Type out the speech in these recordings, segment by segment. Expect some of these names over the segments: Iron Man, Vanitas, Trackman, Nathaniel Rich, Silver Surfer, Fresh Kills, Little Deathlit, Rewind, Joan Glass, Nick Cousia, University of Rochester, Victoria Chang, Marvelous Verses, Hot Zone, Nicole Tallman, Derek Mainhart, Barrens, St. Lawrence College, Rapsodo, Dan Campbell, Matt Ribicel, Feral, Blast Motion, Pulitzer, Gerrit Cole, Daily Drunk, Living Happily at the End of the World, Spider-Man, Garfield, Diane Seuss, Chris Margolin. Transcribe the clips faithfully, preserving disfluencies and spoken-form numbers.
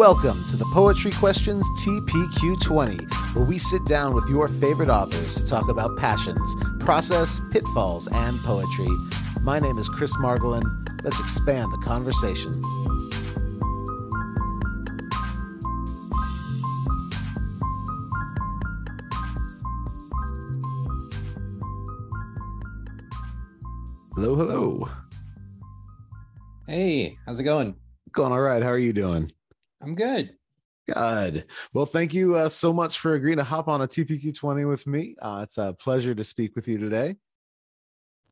Welcome to the Poetry Questions T P Q twenty, where we sit down with your favorite authors to talk about passions, process, pitfalls, and poetry. My name is Chris Margolin. Let's expand the conversation. Hello, hello. Hey, how's it going? Going all right. How are you doing? I'm good. Good. Well, thank you uh, so much for agreeing to hop on a T P Q twenty with me. Uh, it's a pleasure to speak with you today.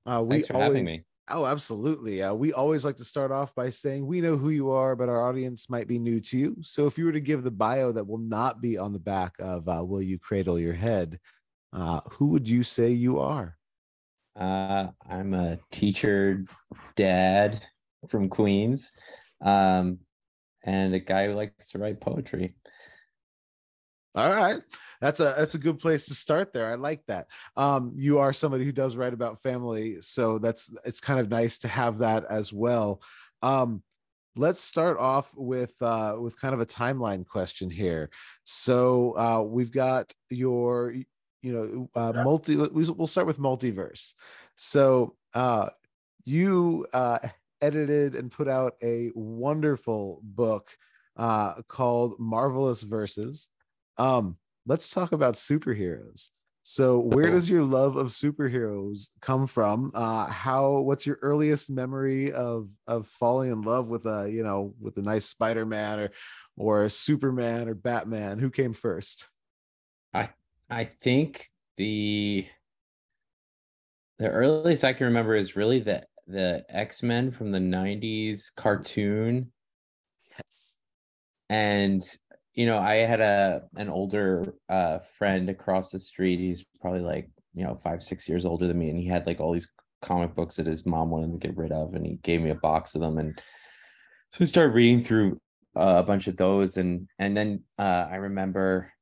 Uh, we Thanks for always, having me. Oh, absolutely. Uh, we always like to start off by saying we know who you are, but our audience might be new to you. So if you were to give the bio that will not be on the back of uh, Will You Cradle Your Head, uh, who would you say you are? Uh, I'm a teacher, dad from Queens. Um, and a guy who likes to write poetry. All right. That's a that's a good place to start there. I like that. Um, you are somebody who does write about family, so that's it's kind of nice to have that as well. Um, let's start off with uh, with kind of a timeline question here. So uh, we've got your, you know, uh, multi. We'll start with Multiverse. So uh, you. Uh, edited and put out a wonderful book uh, called Marvelous Verses. Um, let's talk about superheroes. So where does your love of superheroes come from? Uh, how, what's your earliest memory of, of falling in love with a, you know, with a nice Spider-Man or, or Superman or Batman? Who came first? I, I think the, the earliest I can remember is really the the X-Men from the nineties cartoon. Yes. And, you know, I had a an older uh, friend across the street. He's probably like, you know, five, six years older than me. And he had like all these comic books that his mom wanted to get rid of. And he gave me a box of them. And so I started reading through uh, a bunch of those. And, and then uh, I remember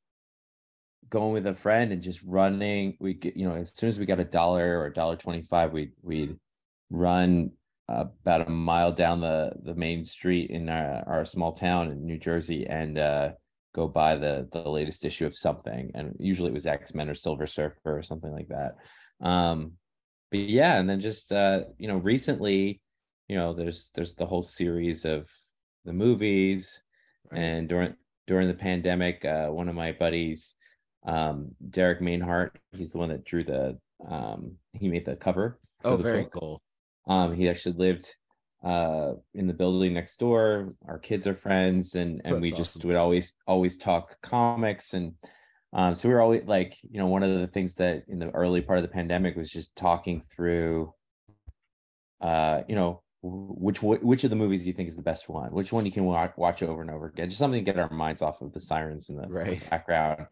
going with a friend and just running. We get, you know, as soon as we got a dollar or a dollar twenty-five, we, we'd, run about a mile down the the main street in our, our small town in New Jersey and uh go buy the the latest issue of something, and usually it was X-Men or Silver Surfer or something like that. Um but yeah, and then just uh you know recently, you know there's there's the whole series of the movies, right. And during during the pandemic, uh one of my buddies, um Derek Mainhart, he's the one that drew the um he made the cover. Oh, the very book. Cool. Um, he actually lived uh, in the building next door. Our kids are friends, and, and we just awesome. would always always talk comics. And um, so we were always like, you know, one of the things that in the early part of the pandemic was just talking through, uh, you know, which which of the movies do you think is the best one? Which one you can watch, watch over and over again? Just something to get our minds off of the sirens in the, right. the background.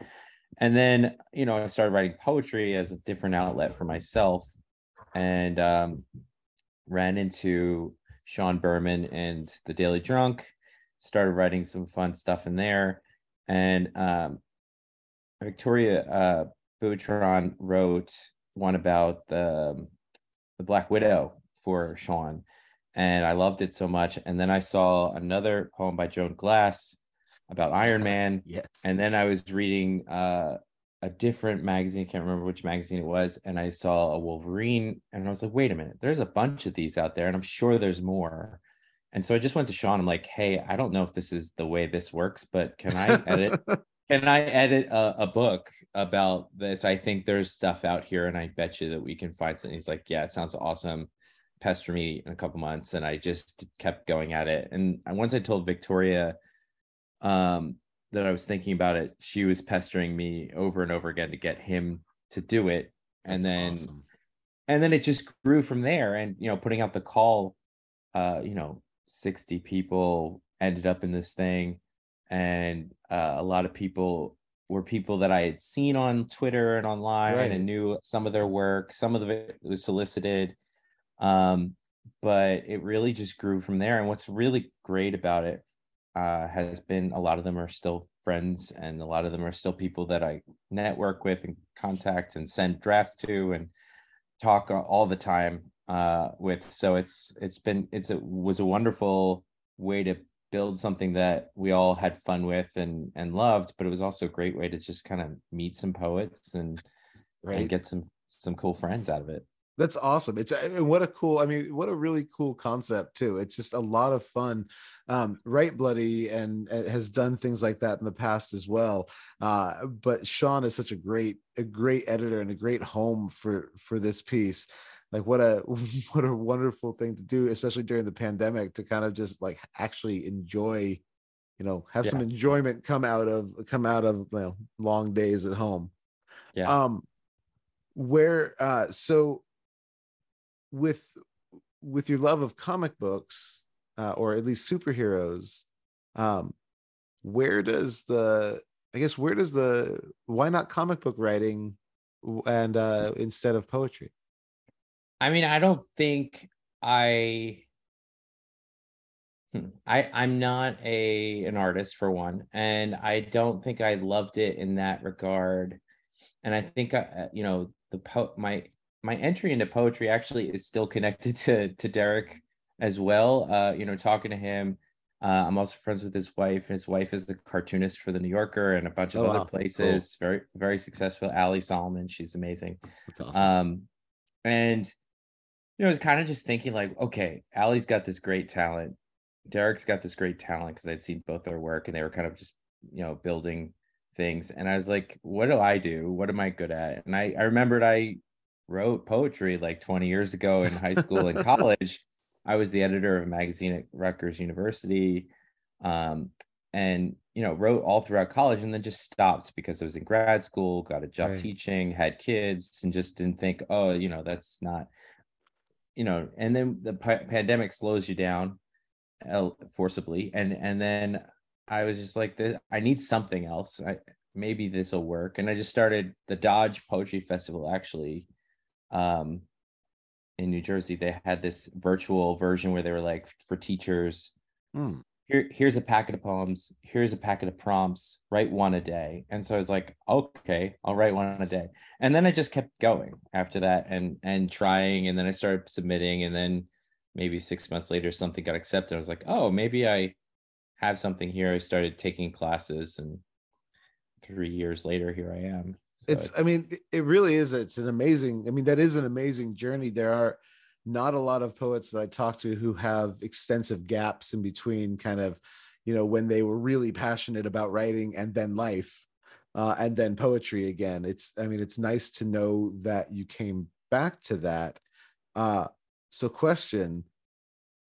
And then, you know, I started writing poetry as a different outlet for myself. And um, ran into Sean Berman and the Daily Drunk, started writing some fun stuff in there. And um, Victoria uh, Boutron wrote one about the, the Black Widow for Sean. And I loved it so much. And then I saw another poem by Joan Glass about Iron Man. Yes. And then I was reading uh, a different magazine, can't remember which magazine it was, and I saw a Wolverine, and I was like, wait a minute, there's a bunch of these out there, and I'm sure there's more. And so I just went to Sean, I'm like, hey, I don't know if this is the way this works, but can I edit can I edit a, a book about this? I think there's stuff out here, and I bet you that we can find something. He's like, yeah, it sounds awesome, pester me in a couple months. And I just kept going at it, and once I told Victoria um that I was thinking about it, she was pestering me over and over again to get him to do it. That's and then, awesome. and then it just grew from there. And, you know, putting out the call, uh, you know, sixty people ended up in this thing. And uh, a lot of people were people that I had seen on Twitter and online, right. and knew some of their work. Some of it was solicited, um, but it really just grew from there. And what's really great about it, Uh, has been a lot of them are still friends, and a lot of them are still people that I network with and contact and send drafts to and talk all the time uh, with. So it's it's been it's a was a wonderful way to build something that we all had fun with and and loved, but it was also a great way to just kind of meet some poets and, right. and get some some cool friends out of it. That's awesome. It's what a cool, I mean, what a really cool concept too. It's just a lot of fun. Um, Right Bloody and, and has done things like that in the past as well. Uh, but Sean is such a great, a great editor and a great home for, for this piece. Like what a, what a wonderful thing to do, especially during the pandemic, to kind of just like actually enjoy, you know, have yeah. some enjoyment come out of, come out of, you know, long days at home. Yeah. Um, where, uh, so, with with your love of comic books uh, or at least superheroes, um where does the I guess where does the why not comic book writing and uh instead of poetry? I mean, I don't think I hmm, I I'm not a an artist for one, and I don't think I loved it in that regard. And I think I, you know the po my my entry into poetry actually is still connected to, to Derek as well. Uh, you know, talking to him, uh, I'm also friends with his wife. His wife is a cartoonist for The New Yorker and a bunch of oh, other wow. places. Cool. Very, very successful. Ali Solomon, she's amazing. That's awesome. Um, and, you know, it's kind of just thinking like, okay, Ali's got this great talent. Derek's got this great talent, because I'd seen both their work and they were kind of just, you know, building things. And I was like, what do I do? What am I good at? And I, I remembered I, wrote poetry like twenty years ago in high school and college. I was the editor of a magazine at Rutgers University, um, and you know wrote all throughout college, and then just stopped because I was in grad school, got a job right. teaching, had kids, and just didn't think, oh, you know, that's not, you know. And then the pandemic slows you down uh, forcibly, and and then I was just like, this, I need something else. I, maybe this will work, and I just started the Dodge Poetry Festival actually. Um, in New Jersey, they had this virtual version where they were like, for teachers, mm. here, here's a packet of poems, here's a packet of prompts, write one a day. And so I was like, okay, I'll write one a day. And then I just kept going after that and, and trying. And then I started submitting, and then maybe six months later, something got accepted. I was like, oh, maybe I have something here. I started taking classes, and three years later, here I am. So it's, it's, I mean, it really is. It's an amazing, I mean, that is an amazing journey. There are not a lot of poets that I talk to who have extensive gaps in between kind of, you know, when they were really passionate about writing and then life uh, and then poetry again. It's, I mean, it's nice to know that you came back to that. Uh, so question,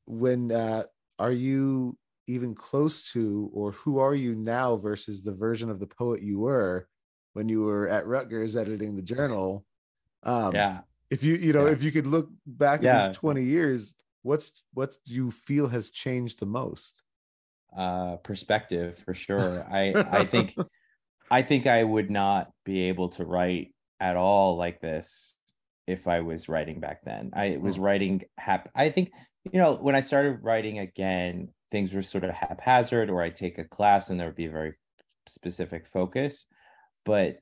when uh, are you even close to, or who are you now versus the version of the poet you were when you were at Rutgers editing the journal? Um, yeah. If you, you know, yeah. if you could look back yeah. at these twenty years, what's, what do you feel has changed the most? Uh, perspective, for sure. I, I think, I think I would not be able to write at all like this if I was writing back then. I was writing hap- I think, you know, when I started writing again, things were sort of haphazard, or I'd take a class and there would be a very specific focus. But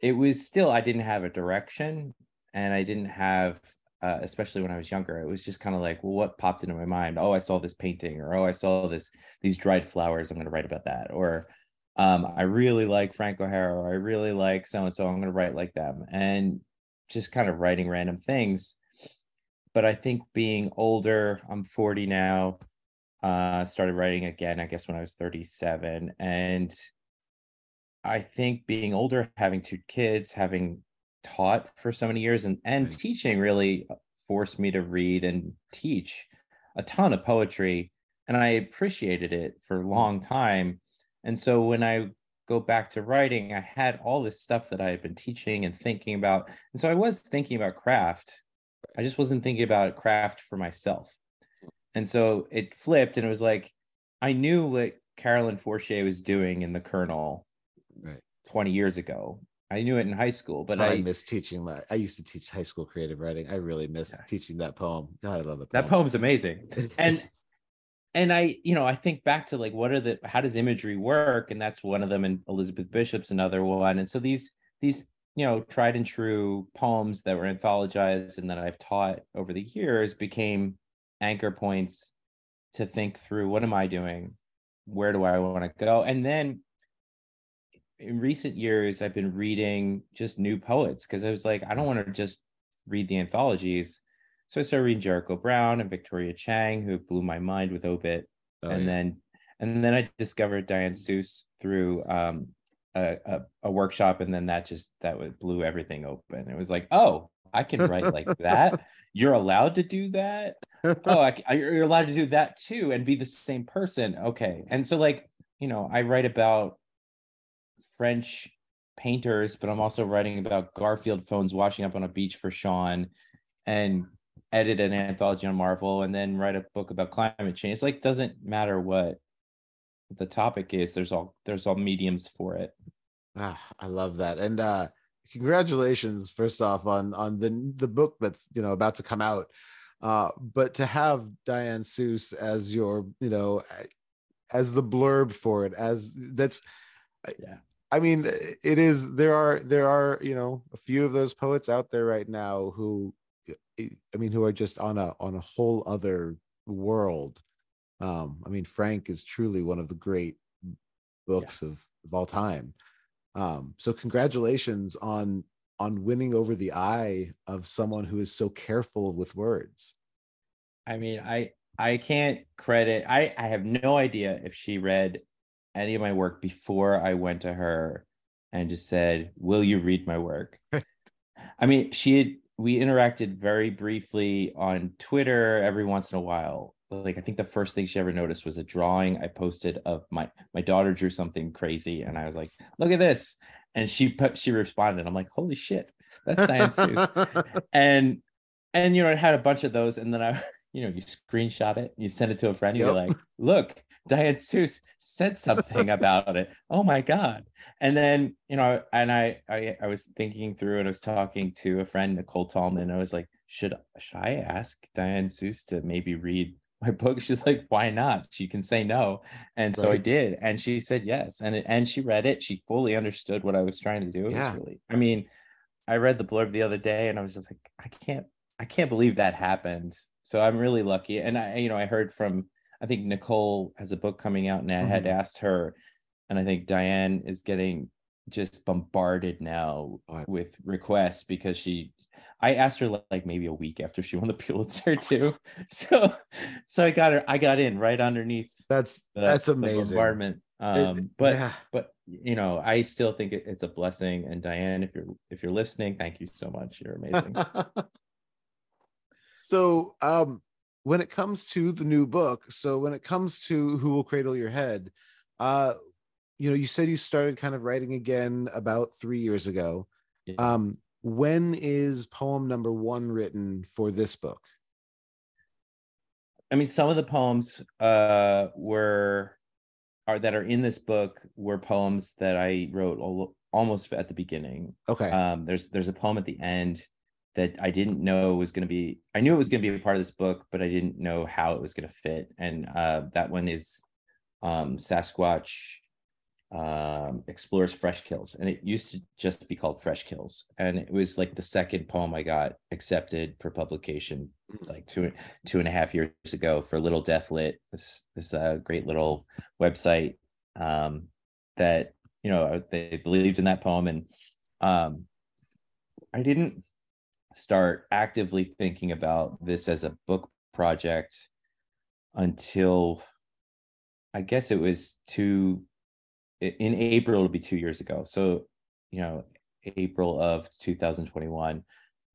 it was still, I didn't have a direction, and I didn't have, uh, especially when I was younger, it was just kind of like, well, what popped into my mind? Oh, I saw this painting, or, oh, I saw this, these dried flowers, I'm going to write about that. Or um, I really like Frank O'Hara, or I really like so-and-so, I'm going to write like them. And just kind of writing random things. But I think being older, I'm forty now, uh, started writing again, I guess when I was thirty-seven. And I think being older, having two kids, having taught for so many years, and, and right. teaching really forced me to read and teach a ton of poetry. And I appreciated it for a long time. And so when I go back to writing, I had all this stuff that I had been teaching and thinking about. And so I was thinking about craft. I just wasn't thinking about craft for myself. And so it flipped, and it was like, I knew what Carolyn Forché was doing in The Colonel. Right. twenty years ago. I knew it in high school, but oh, I, I miss teaching my, I used to teach high school creative writing. I really miss yeah. teaching that poem. God, I love it. That poem's amazing. and, and I, you know, I think back to like, what are the, how does imagery work? And that's one of them. And Elizabeth Bishop's another one. And so these, these, you know, tried and true poems that were anthologized and that I've taught over the years became anchor points to think through, what am I doing? where do I want to go? And then in recent years, I've been reading just new poets, because I was like, I don't want to just read the anthologies. So I started reading Jericho Brown and Victoria Chang, who blew my mind with Obit. Oh, and yeah. then and then I discovered Diane Seuss through um, a, a, a workshop. And then that just that was, blew everything open. It was like, oh, I can write like that. You're allowed to do that. Oh, I, I, you're allowed to do that, too, and be the same person. OK. And so, like, you know, I write about French painters, but I'm also writing about Garfield phones washing up on a beach for Sean, and edit an anthology on Marvel, and then write a book about climate change. It's like, doesn't matter what the topic is, there's all there's all mediums for it. Ah, I love that. And uh congratulations, first off, on on the the book that's, you know, about to come out. Uh, but to have Diane Seuss as your, you know, as the blurb for it, as that's yeah. I mean, it is, there are, there are, you know, a few of those poets out there right now who, I mean, who are just on a, on a whole other world. Um, I mean, Frank is truly one of the great books yeah. of, of all time. Um, so congratulations on, on winning over the eye of someone who is so careful with words. I mean, I, I can't credit, I, I have no idea if she read any of my work before I went to her and just said, will you read my work? I mean, she had, we interacted very briefly on Twitter every once in a while. Like, I think the first thing she ever noticed was a drawing I posted of my, my daughter drew something crazy. And I was like, look at this. And she put, she responded. I'm like, holy shit, that's Diane Seuss. And, and, you know, I had a bunch of those. And then I, you know, you screenshot it, you send it to a friend, and yep. you're like, look, Diane Seuss said something about it. Oh my God. And then, you know, and I, I, I was thinking through and I was talking to a friend, Nicole Tallman, and I was like, should, should I ask Diane Seuss to maybe read my book? She's like, why not? She can say no. And right. so I did. And she said yes. And, it, and she read it. She fully understood what I was trying to do. It yeah. was really, I mean, I read the blurb the other day and I was just like, I can't, I can't believe that happened. So I'm really lucky. And I, you know, I heard from, I think Nicole has a book coming out, and I mm-hmm. had asked her, and I think Diane is getting just bombarded now oh, I... with requests, because she, I asked her like, like maybe a week after she won the Pulitzer too. so, so I got her, I got in right underneath. That's, the, that's amazing. The bombardment. Um, it, but, yeah. but, you know, I still think it, it's a blessing. And Diane, if you're, if you're listening, thank you so much. You're amazing. So um, when it comes to the new book, so when it comes to Who Will Cradle Your Head, uh, you know, you said you started kind of writing again about three years ago. Yeah. Um, when is poem number one written for this book? I mean, some of the poems uh, were are that are in this book were poems that I wrote al- almost at the beginning. Okay. Um, there's there's a poem at the end that I didn't know was going to be, I knew it was going to be a part of this book, but I didn't know how it was going to fit. And uh, that one is um, Sasquatch um, Explores Fresh Kills. And it used to just be called Fresh Kills. And it was like the second poem I got accepted for publication, like two, two and a half years ago for Little Deathlit, this, this uh, great little website um, that, you know, they believed in that poem. And um, I didn't start actively thinking about this as a book project until I guess it was two in April, it'll be two years ago. So, you know, April of two thousand twenty-one,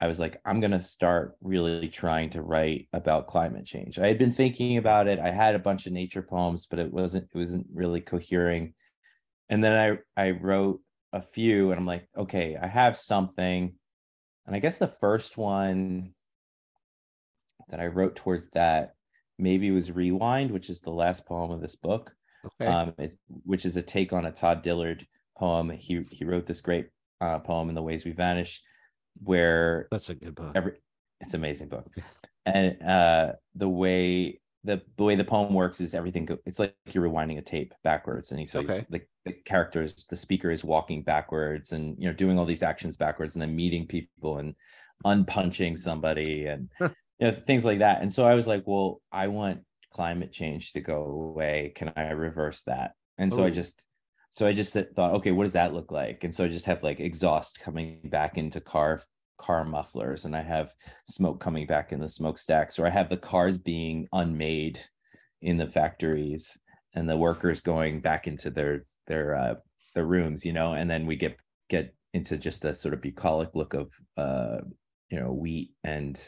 I was like, I'm going to start really trying to write about climate change. I had been thinking about it. I had a bunch of nature poems, but it wasn't, it wasn't really cohering. And then I, I wrote a few and I'm like, okay, I have something. And I guess the first one that I wrote towards that maybe was Rewind, which is the last poem of this book, okay. um, it's, which is a take on a Todd Dillard poem. He he wrote this great uh, poem, In the Ways We Vanish, where... That's a good book. Every, it's an amazing book. And uh, the way the, the way the poem works is everything... Go, it's like you're rewinding a tape backwards. And he so okay. he's like, the characters, the speaker is walking backwards and, you know, doing all these actions backwards and then meeting people and unpunching somebody and you know, things like that. And so I was like, well, I want climate change to go away? Can I reverse that? And so Ooh. I just, so I just thought, okay, what does that look like? And so I just have like exhaust coming back into car car mufflers, and I have smoke coming back in the smokestacks, or I have the cars being unmade in the factories and the workers going back into their their uh, their rooms, you know, and then we get get into just a sort of bucolic look of, uh, you know, wheat and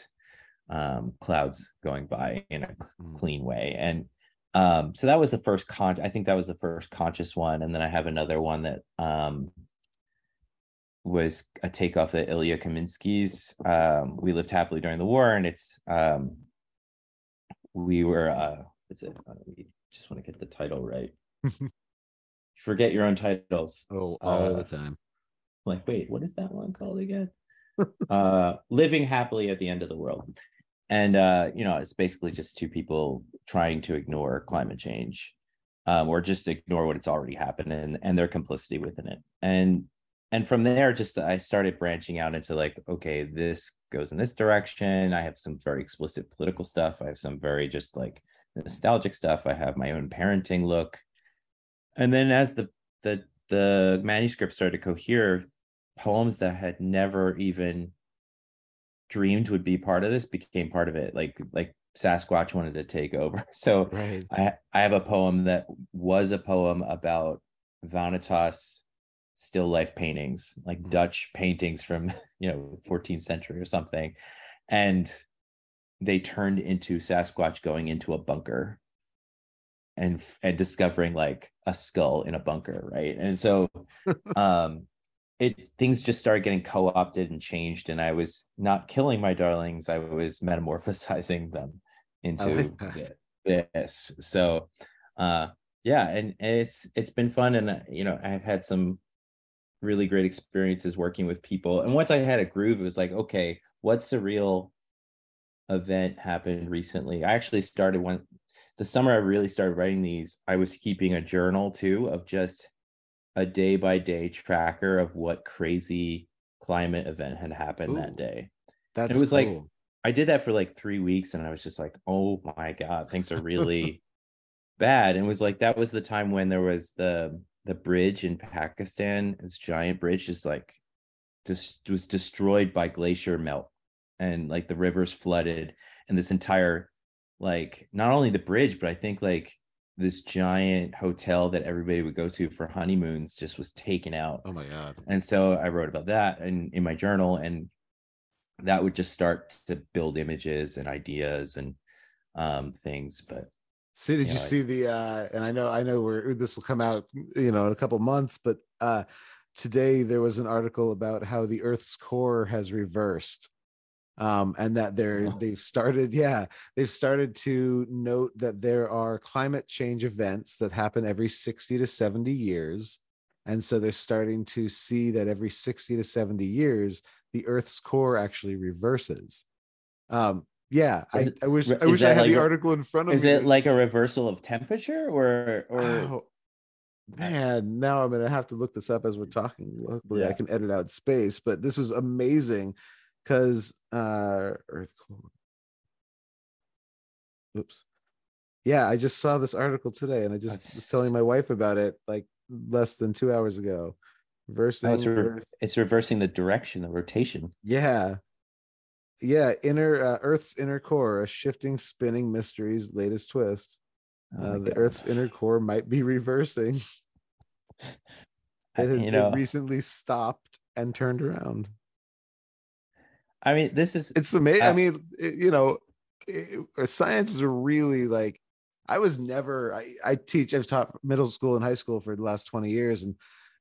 um, clouds going by in a mm. clean way. And um, so that was the first con. I think that was the first conscious one. And then I have another one that um, was a takeoff of Ilya Kaminsky's um, We Lived Happily During the War. And it's, um, we were, uh, what's it? We just want to get the title right. Forget your own titles. Oh, all uh, the time. Like, wait, what is that one called again? uh, Living Happily at the End of the World. And, uh, you know, it's basically just two people trying to ignore climate change, um, or just ignore what it's already happened and, and their complicity within it. And and from there, just I started branching out into like, okay, this goes in this direction. I have some very explicit political stuff. I have some very just like nostalgic stuff. I have my own parenting look. And then as the the the manuscript started to cohere, poems that I had never even dreamed would be part of this became part of it. Like like Sasquatch wanted to take over. So right. I I have a poem that was a poem about Vanitas still life paintings, like mm-hmm. Dutch paintings from, you know, fourteenth century or something, and they turned into Sasquatch going into a bunker and and discovering like a skull in a bunker, right? And so um it things just started getting co-opted and changed, and I was not killing my darlings, I was metamorphosizing them into like this. So uh yeah, and, and it's it's been fun, and uh, you know, I've had some really great experiences working with people, and once I had a groove, it was like, okay, what's the real event happened recently? I actually started one the summer I really started writing these, I was keeping a journal too of just a day by day tracker of what crazy climate event had happened Ooh, that day. That's and it was cool. Like, I did that for like three weeks and I was just like, oh my God, things are really bad. And it was like, that was the time when there was the, the bridge in Pakistan, this giant bridge just like, just was destroyed by glacier melt and like the rivers flooded and this entire like not only the bridge, but I think like this giant hotel that everybody would go to for honeymoons just was taken out. Oh my God. And so I wrote about that in, in my journal, and that would just start to build images and ideas and um, things. But see, did you, know, you see I, the, uh, and I know, I know we're, this will come out, you know, in a couple months, but uh, today there was an article about how the Earth's core has reversed. Um, and that they're they've started, yeah, they've started to note that there are climate change events that happen every sixty to seventy years. And so they're starting to see that every sixty to seventy years, the Earth's core actually reverses. Um, yeah, I, I wish I wish I had like the article in front of me. Is it like a reversal of temperature or or oh, man, now I'm gonna have to look this up as we're talking. Luckily, yeah. I can edit out space, but this was amazing. Because uh, Earth core. Oops. Yeah, I just saw this article today, and I just that's... was telling my wife about it like less than two hours ago. Reversing. Oh, it's, re- it's reversing the direction, the rotation. Yeah, yeah. Inner uh, Earth's inner core, a shifting, spinning mystery's latest twist. Oh uh, the Earth's inner core might be reversing. It has you know... been recently stopped and turned around. I mean, this is it's amazing. Uh, I mean, it, you know, it, science is really like I was never I, I teach I've taught middle school and high school for the last twenty years, and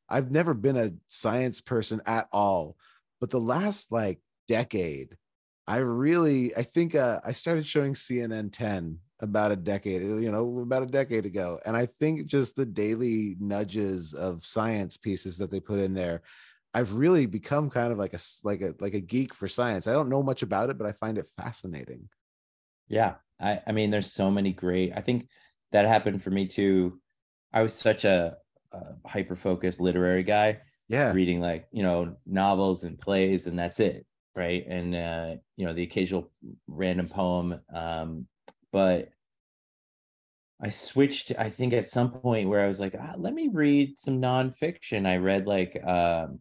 I've never been a science person at all. But the last like decade, I really I think uh, I started showing C N N ten about a decade, you know, about a decade ago. And I think just the daily nudges of science pieces that they put in there. I've really become kind of like a like a like a geek for science. I don't know much about it, but I find it fascinating. Yeah, I, I mean, there's so many great. I think that happened for me too. I was such a, a hyper focused literary guy. Yeah, reading like you know novels and plays, and that's it, right? And uh, you know the occasional random poem, um, but I switched, I think at some point where I was like, ah, let me read some nonfiction. I read like um,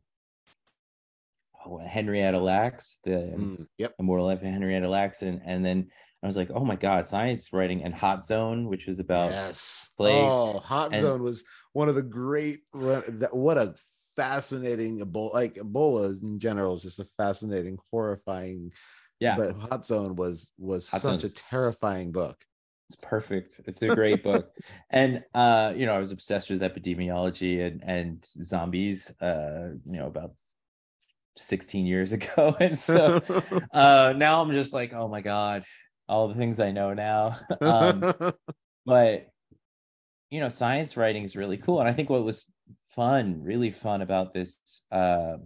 oh, Henrietta Lacks, the mm, yep. Immortal Life of Henrietta Lacks. And, and then I was like, oh my God, science writing, and Hot Zone, which was about yes. plays. Oh, Hot and, Zone was one of the great, what a fascinating, like Ebola in general is just a fascinating, horrifying. Yeah. But Hot Zone was, was Hot such Zone's- a terrifying book. It's perfect. It's a great book. And, uh, you know, I was obsessed with epidemiology and, and zombies, uh, you know, about sixteen years ago. And so uh, now I'm just like, oh, my God, all the things I know now. Um, but, you know, science writing is really cool. And I think what was fun, really fun about this uh,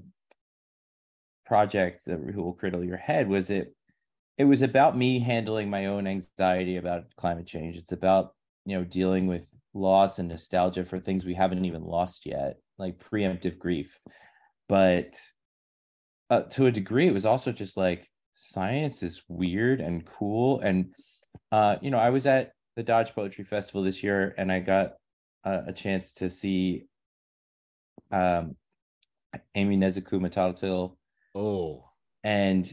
project that Who Will Cradle Your Head was it. It was about me handling my own anxiety about climate change. It's about, you know, dealing with loss and nostalgia for things we haven't even lost yet, like preemptive grief. But uh, to a degree, it was also just like science is weird and cool. And, uh, you know, I was at the Dodge Poetry Festival this year, and I got uh, a chance to see um, Amy Nezuku Matatatil. Oh. And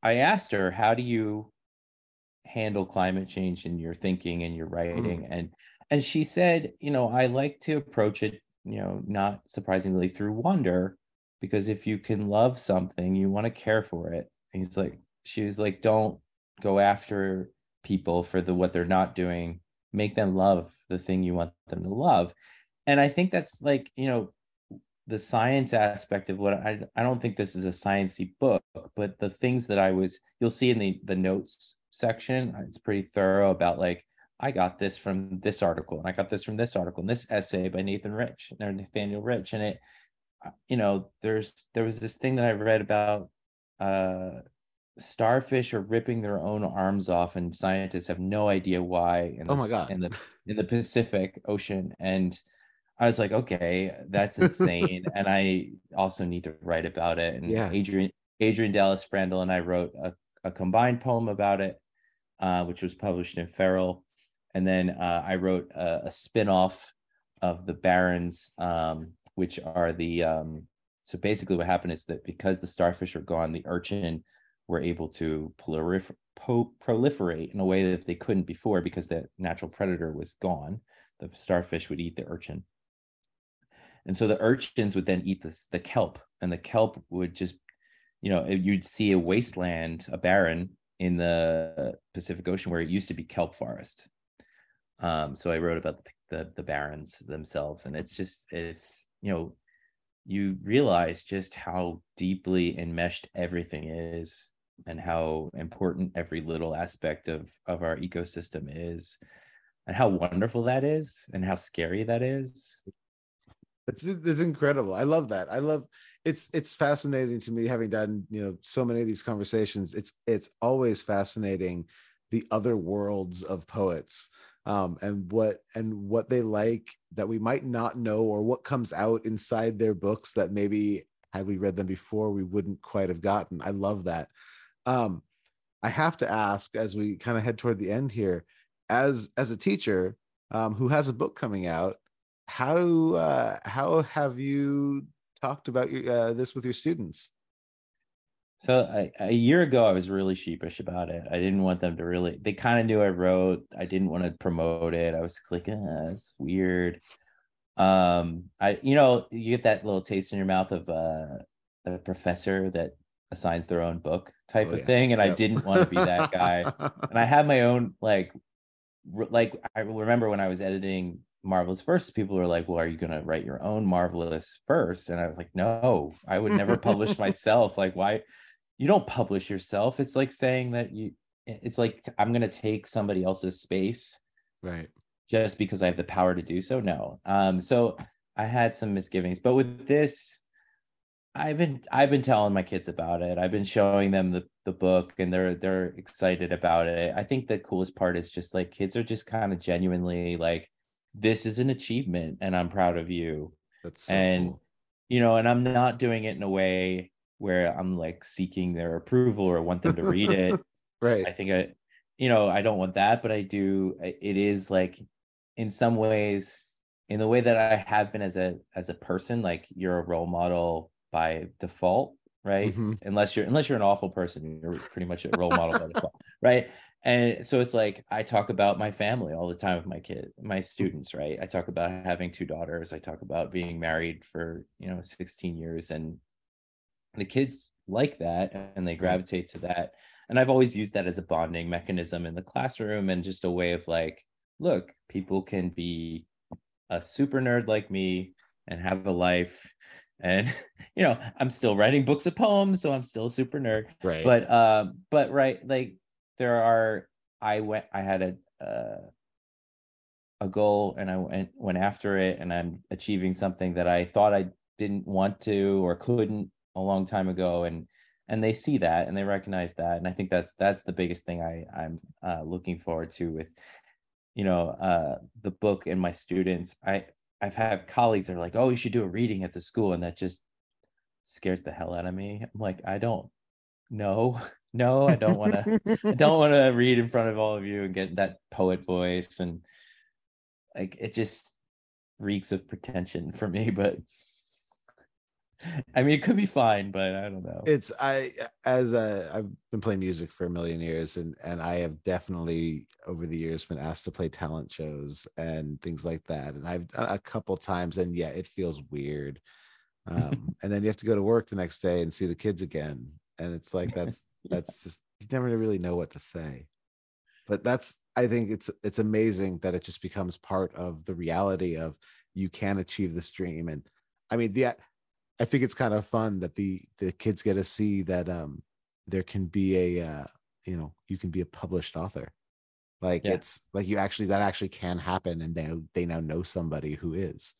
I asked her, how do you handle climate change in your thinking and your writing? Mm. And and she said, you know, I like to approach it, you know, not surprisingly, through wonder, because if you can love something, you want to care for it. And he's like, she was like, don't go after people for the what they're not doing. Make them love the thing you want them to love. And I think that's like, you know, the science aspect of what I, I don't think this is a sciencey book, but the things that I was, you'll see in the, the notes section, it's pretty thorough about like, I got this from this article and I got this from this article and this essay by Nathan Rich or Nathaniel Rich. And it, you know, there's, there was this thing that I read about uh, starfish are ripping their own arms off and scientists have no idea why in the, oh my God. in the, in the Pacific Ocean. And I was like, okay, that's insane. And I also need to write about it. And yeah. Adrian Adrian Dallas Frandl and I wrote a, a combined poem about it, uh, which was published in Feral. And then uh, I wrote a, a spin-off of the Barrens, um, which are the, um, so basically what happened is that because the starfish are gone, the urchin were able to prolifer- po- proliferate in a way that they couldn't before because the natural predator was gone. The starfish would eat the urchin. And so the urchins would then eat this, the kelp, and the kelp would just, you know, you'd see a wasteland, a barren in the Pacific Ocean where it used to be kelp forest. Um, so I wrote about the, the, the barrens themselves. And it's just, it's, you know, you realize just how deeply enmeshed everything is and how important every little aspect of, of our ecosystem is and how wonderful that is and how scary that is. It's, it's incredible. I love that. I love it's it's fascinating to me, having done, you know, so many of these conversations. It's it's always fascinating, the other worlds of poets, um, and what and what they like that we might not know, or what comes out inside their books that maybe had we read them before we wouldn't quite have gotten. I love that. Um, I have to ask, as we kind of head toward the end here, as as a teacher um, who has a book coming out, How uh, how have you talked about your, uh, this with your students? So I, a year ago, I was really sheepish about it. I didn't want them to really, they kind of knew I wrote. I didn't want to promote it. I was like, ah, it's weird. Um, I, you know, you get that little taste in your mouth of uh, the professor that assigns their own book type oh, of yeah. thing. And yep. I didn't want to be that guy. And I had my own, like, re- like I remember when I was editing Marvelous Verses, people were like, well, are you gonna write your own Marvelous Verse? And I was like, no, I would never publish myself. Like, why? You don't publish yourself. It's like saying that you it's like I'm gonna take somebody else's space, right, just because I have the power to do so. No. Um so I had some misgivings, but with this, I've been I've been telling my kids about it. I've been showing them the, the book, and they're they're excited about it. I think the coolest part is just like kids are just kind of genuinely like, this is an achievement and I'm proud of you. That's so and cool. You know, and I'm not doing it in a way where I'm like seeking their approval or want them to read it. Right. I think I, you know, I don't want that, but I do. It is like in some ways, in the way that I have been as a as a person, like you're a role model by default, right? Mm-hmm. Unless you're unless you're an awful person, you're pretty much a role model by default, right? And so it's like, I talk about my family all the time with my kid, my students, right? I talk about having two daughters. I talk about being married for, you know, sixteen years, and the kids like that and they gravitate to that. And I've always used that as a bonding mechanism in the classroom, and just a way of like, look, people can be a super nerd like me and have a life. And, you know, I'm still writing books of poems, so I'm still a super nerd. Right. But, uh, but right, like there are, I went, I had a, uh, a goal, and I went, went after it, and I'm achieving something that I thought I didn't want to or couldn't a long time ago. And, and they see that and they recognize that. And I think that's, that's the biggest thing I, I'm uh, looking forward to with, you know, uh, the book and my students. I, I've had colleagues that are like, oh, you should do a reading at the school. And that just scares the hell out of me. I'm like, I don't know. No, I don't want to, I don't want to read in front of all of you and get that poet voice. And like, it just reeks of pretension for me, but I mean, it could be fine, but I don't know. It's, I, as a, I've been playing music for a million years, and, and I have definitely over the years been asked to play talent shows and things like that. And I've done a couple times, and yeah, it feels weird. Um, and then you have to go to work the next day and see the kids again. And it's like, that's, that's just, you never really know what to say. But that's, I think it's, it's amazing that it just becomes part of the reality of you can achieve this dream. And I mean, the, I think it's kind of fun that the the kids get to see that um, there can be a, uh, you know, you can be a published author. Like yeah. It's like you actually, that actually can happen. And they, they now know somebody who is.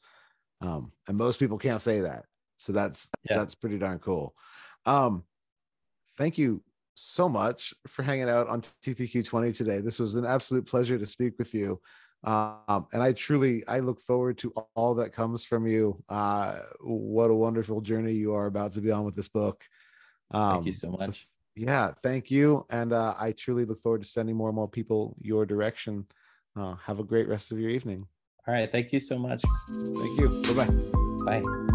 Um, and most people can't say that. So that's, yeah. that's pretty darn cool. Um, thank you so much for hanging out on T P Q twenty today. This was an absolute pleasure to speak with you. Um, and I truly, I look forward to all that comes from you. Uh, what a wonderful journey you are about to be on with this book. Um, thank you so much. So, yeah, thank you. And uh, I truly look forward to sending more and more people your direction. Uh, have a great rest of your evening. All right. Thank you so much. Thank you. Bye-bye. Bye.